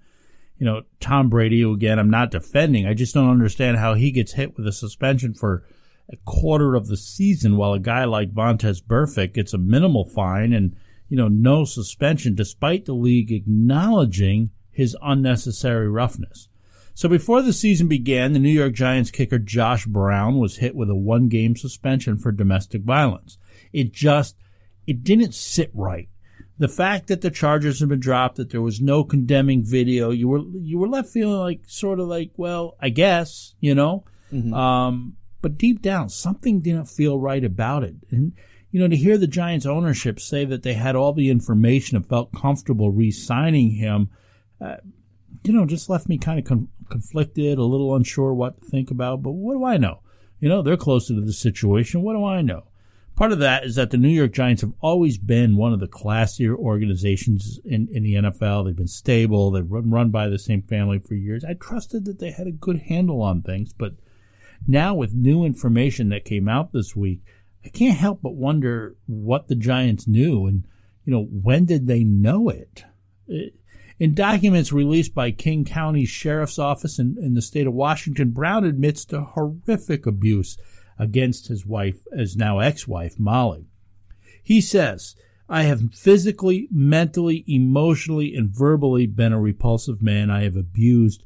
You know, Tom Brady, again, I'm not defending. I just don't understand how he gets hit with a suspension for a quarter of the season while a guy like Vontaze Burfict gets a minimal fine and no suspension, despite the league acknowledging his unnecessary roughness. So before the season began, the New York Giants kicker Josh Brown was hit with a 1-game suspension for domestic violence. It didn't sit right. The fact that the charges had been dropped, that there was no condemning video, you were left feeling like, well, I guess, Mm-hmm. But deep down, something didn't feel right about it. And to hear the Giants ownership say that they had all the information and felt comfortable re-signing him, just left me kind of conflicted, a little unsure what to think about. But what do I know? You know, they're closer to the situation. What do I know? Part of that is that the New York Giants have always been one of the classier organizations in the NFL. They've been stable. They've run by the same family for years. I trusted that they had a good handle on things, but now with new information that came out this week, I can't help but wonder what the Giants knew and, you know, when did they know it? In documents released by King County Sheriff's Office in the state of Washington, Brown admits to horrific abuse against his wife, as now ex-wife, Molly. He says, I have physically, mentally, emotionally, and verbally been a repulsive man. I have abused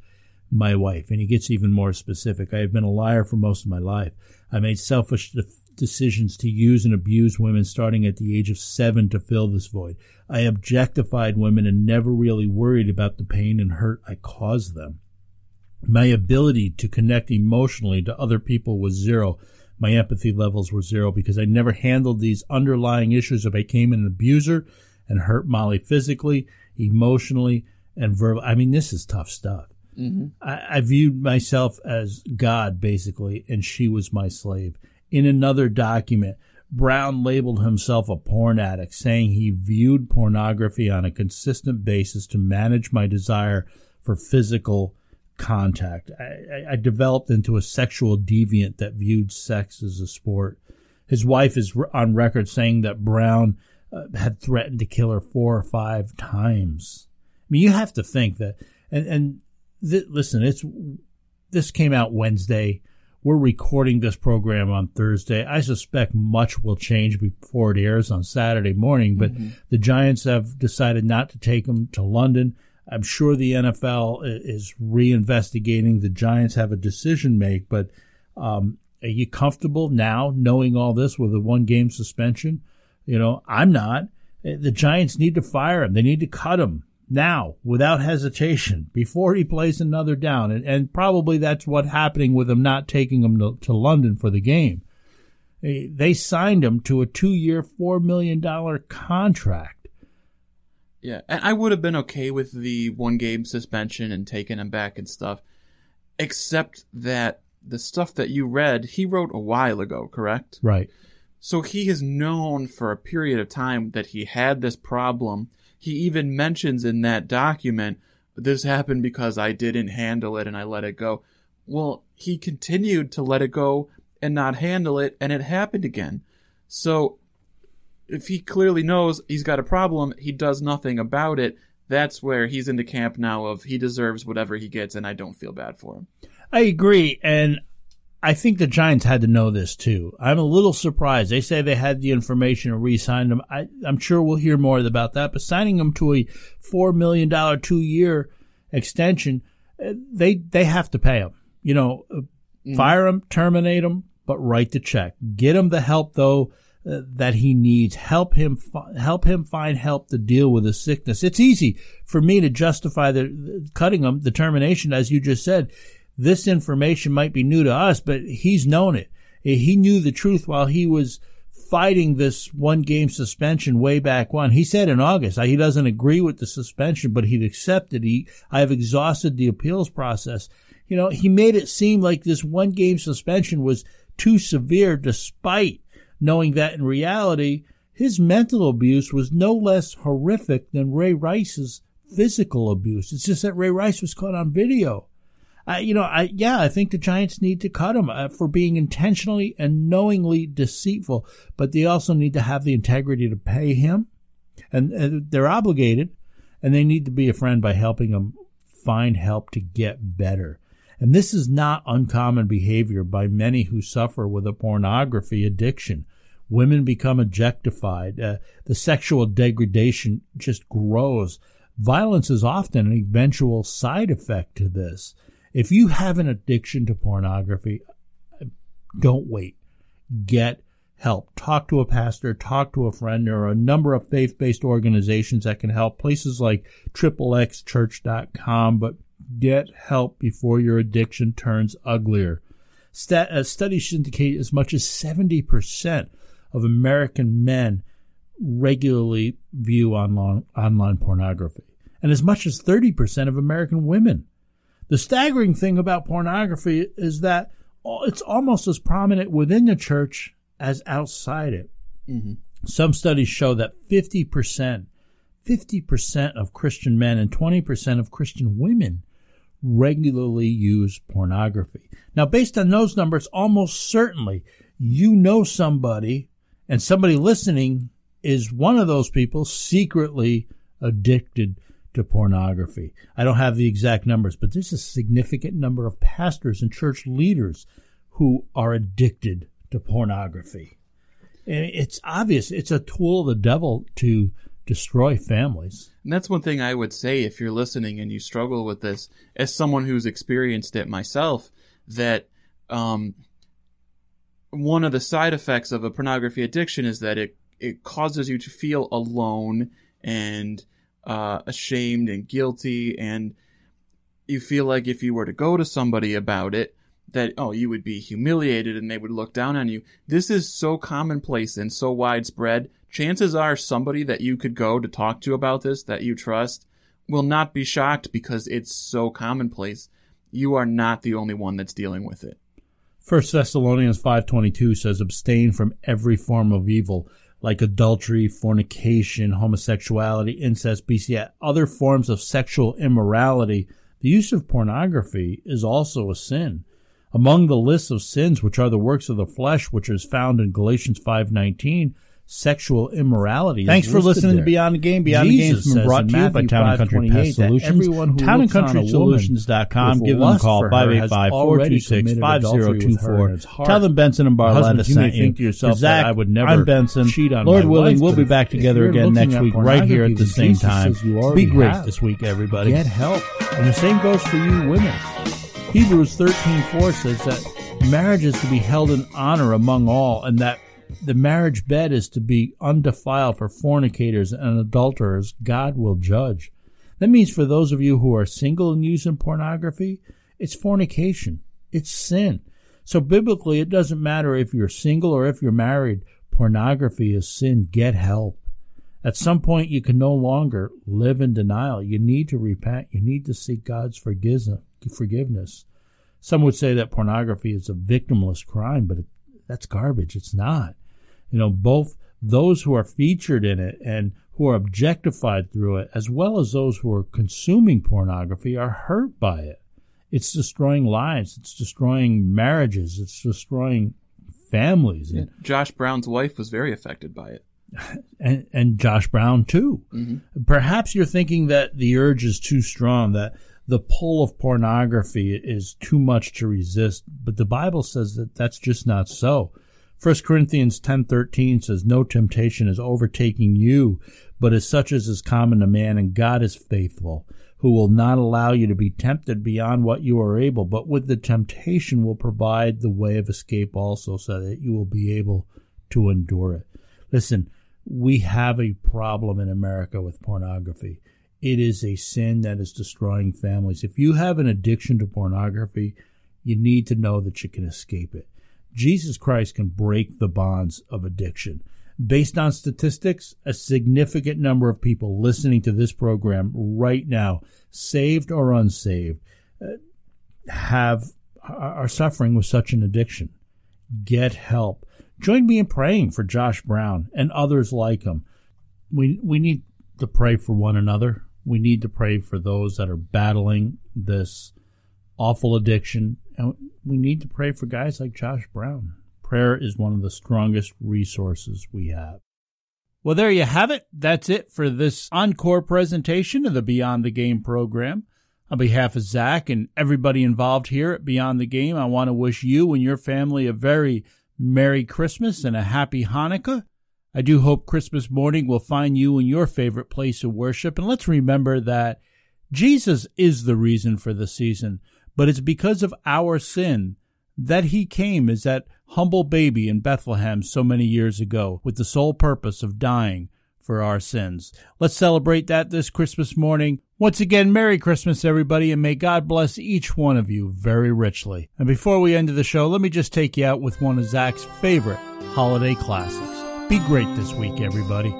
my wife. And he gets even more specific. I have been a liar for most of my life. I made selfish decisions to use and abuse women starting at the age of 7 to fill this void. I objectified women and never really worried about the pain and hurt I caused them. My ability to connect emotionally to other people was zero. My empathy levels were zero because I never handled these underlying issues. I became an abuser and hurt Molly physically, emotionally, and verbally. I mean, this is tough stuff. Mm-hmm. I viewed myself as God, basically, and she was my slave. In another document, Brown labeled himself a porn addict, saying he viewed pornography on a consistent basis to manage my desire for physical contact. I developed into a sexual deviant that viewed sex as a sport. His wife is on record saying that Brown had threatened to kill her 4 or 5 times. I mean, you have to think that. And listen, this came out Wednesday. We're recording this program on Thursday. I suspect much will change before it airs on Saturday morning. But the Giants have decided not to take him to London. I'm sure the NFL is reinvestigating. The Giants have a decision to make, but are you comfortable now knowing all this with a 1-game suspension? You know, I'm not. The Giants need to fire him. They need to cut him now without hesitation before he plays another down. And probably that's what's happening with him not taking him to London for the game. They signed him to a 2-year, $4 million contract. Yeah, and I would have been okay with the 1-game suspension and taking him back and stuff, except that the stuff that you read, he wrote a while ago, correct? Right. So he has known for a period of time that he had this problem. He even mentions in that document, this happened because I didn't handle it and I let it go. Well, he continued to let it go and not handle it, and it happened again. So if he clearly knows he's got a problem, he does nothing about it. That's where he's in the camp now of he deserves whatever he gets, and I don't feel bad for him. I agree, and I think the Giants had to know this too. I'm a little surprised. They say they had the information and re-signed him. I'm sure we'll hear more about that, but signing him to a $4 million 2-year extension, they have to pay him. You know, fire him, terminate him, but write the check. Get him the help, though, that he needs. Help him find help to deal with his sickness. It's easy for me to justify the cutting him, the termination, as you just said. This information might be new to us, but he's known it. He knew the truth while he was fighting this 1-game suspension way back when. He said in August, he doesn't agree with the suspension, but he'd accepted. I have exhausted the appeals process. You know, he made it seem like this 1-game suspension was too severe despite knowing that in reality, his mental abuse was no less horrific than Ray Rice's physical abuse. It's just that Ray Rice was caught on video. I think the Giants need to cut him for being intentionally and knowingly deceitful, but they also need to have the integrity to pay him, and they're obligated, and they need to be a friend by helping him find help to get better. And this is not uncommon behavior by many who suffer with a pornography addiction. Women become objectified. The sexual degradation just grows. Violence is often an eventual side effect to this. If you have an addiction to pornography, don't wait. Get help. Talk to a pastor. Talk to a friend. There are a number of faith-based organizations that can help, places like triplexchurch.com, but get help before your addiction turns uglier. Studies indicate as much as 70% of American men regularly view online pornography, and as much as 30% of American women. The staggering thing about pornography is that it's almost as prominent within the church as outside it. Mm-hmm. Some studies show that 50% of Christian men and 20% of Christian women regularly use pornography. Now, based on those numbers, almost certainly you know somebody, and somebody listening is one of those people secretly addicted to pornography. I don't have the exact numbers, but there's a significant number of pastors and church leaders who are addicted to pornography. And it's obvious. It's a tool of the devil to destroy families. And that's one thing I would say if you're listening and you struggle with this, as someone who's experienced it myself, that one of the side effects of a pornography addiction is that it causes you to feel alone and ashamed and guilty. And you feel like if you were to go to somebody about it, that, oh, you would be humiliated and they would look down on you. This is so commonplace and so widespread. Chances are somebody that you could go to talk to about this that you trust will not be shocked because it's so commonplace. You are not the only one that's dealing with it. 1 Thessalonians 5:22 says, abstain from every form of evil, like adultery, fornication, homosexuality, incest, bestiality, other forms of sexual immorality. The use of pornography is also a sin. Among the list of sins, which are the works of the flesh, which is found in Galatians 5:19, sexual immorality. Thanks for listening to Beyond the Game. Beyond the Game has been brought to you by Town & Country Pest Solutions. TownAndCountrySolutions.com. Give them a call, 585-426-5024. Tell them Benson and Barletta sent you. Zach, I'm Benson. Lord willing, we'll be back together again next week right here at the same time. Be great this week, everybody. Get help. And the same goes for you women. Hebrews 13:4 says that marriage is to be held in honor among all, and that the marriage bed is to be undefiled for fornicators and adulterers. God will judge. That means for those of you who are single and using pornography, it's fornication. It's sin. So biblically, it doesn't matter if you're single or if you're married. Pornography is sin. Get help. At some point, you can no longer live in denial. You need to repent. You need to seek God's forgiveness. Some would say that pornography is a victimless crime, but that's garbage. It's not. You know, both those who are featured in it and who are objectified through it, as well as those who are consuming pornography, are hurt by it. It's destroying lives. It's destroying marriages. It's destroying families. Yeah. Josh Brown's wife was very affected by it. And Josh Brown, too. Mm-hmm. Perhaps you're thinking that the urge is too strong, that the pull of pornography is too much to resist, but the Bible says that that's just not so. 1 Corinthians 10:13 says, no temptation is overtaking you, but is such as is common to man, and God is faithful, who will not allow you to be tempted beyond what you are able, but with the temptation will provide the way of escape also, so that you will be able to endure it. Listen, we have a problem in America with pornography. It is a sin that is destroying families. If you have an addiction to pornography, you need to know that you can escape it. Jesus Christ can break the bonds of addiction. Based on statistics, a significant number of people listening to this program right now, saved or unsaved, are suffering with such an addiction. Get help. Join me in praying for Josh Brown and others like him. We need to pray for one another. We need to pray for those that are battling this awful addiction. And we need to pray for guys like Josh Brown. Prayer is one of the strongest resources we have. Well, there you have it. That's it for this encore presentation of the Beyond the Game program. On behalf of Zach and everybody involved here at Beyond the Game, I want to wish you and your family a very Merry Christmas and a Happy Hanukkah. I do hope Christmas morning will find you in your favorite place of worship. And let's remember that Jesus is the reason for the season, but it's because of our sin that he came as that humble baby in Bethlehem so many years ago with the sole purpose of dying for our sins. Let's celebrate that this Christmas morning. Once again, Merry Christmas, everybody, and may God bless each one of you very richly. And before we end the show, let me just take you out with one of Zach's favorite holiday classics. Be great this week, everybody.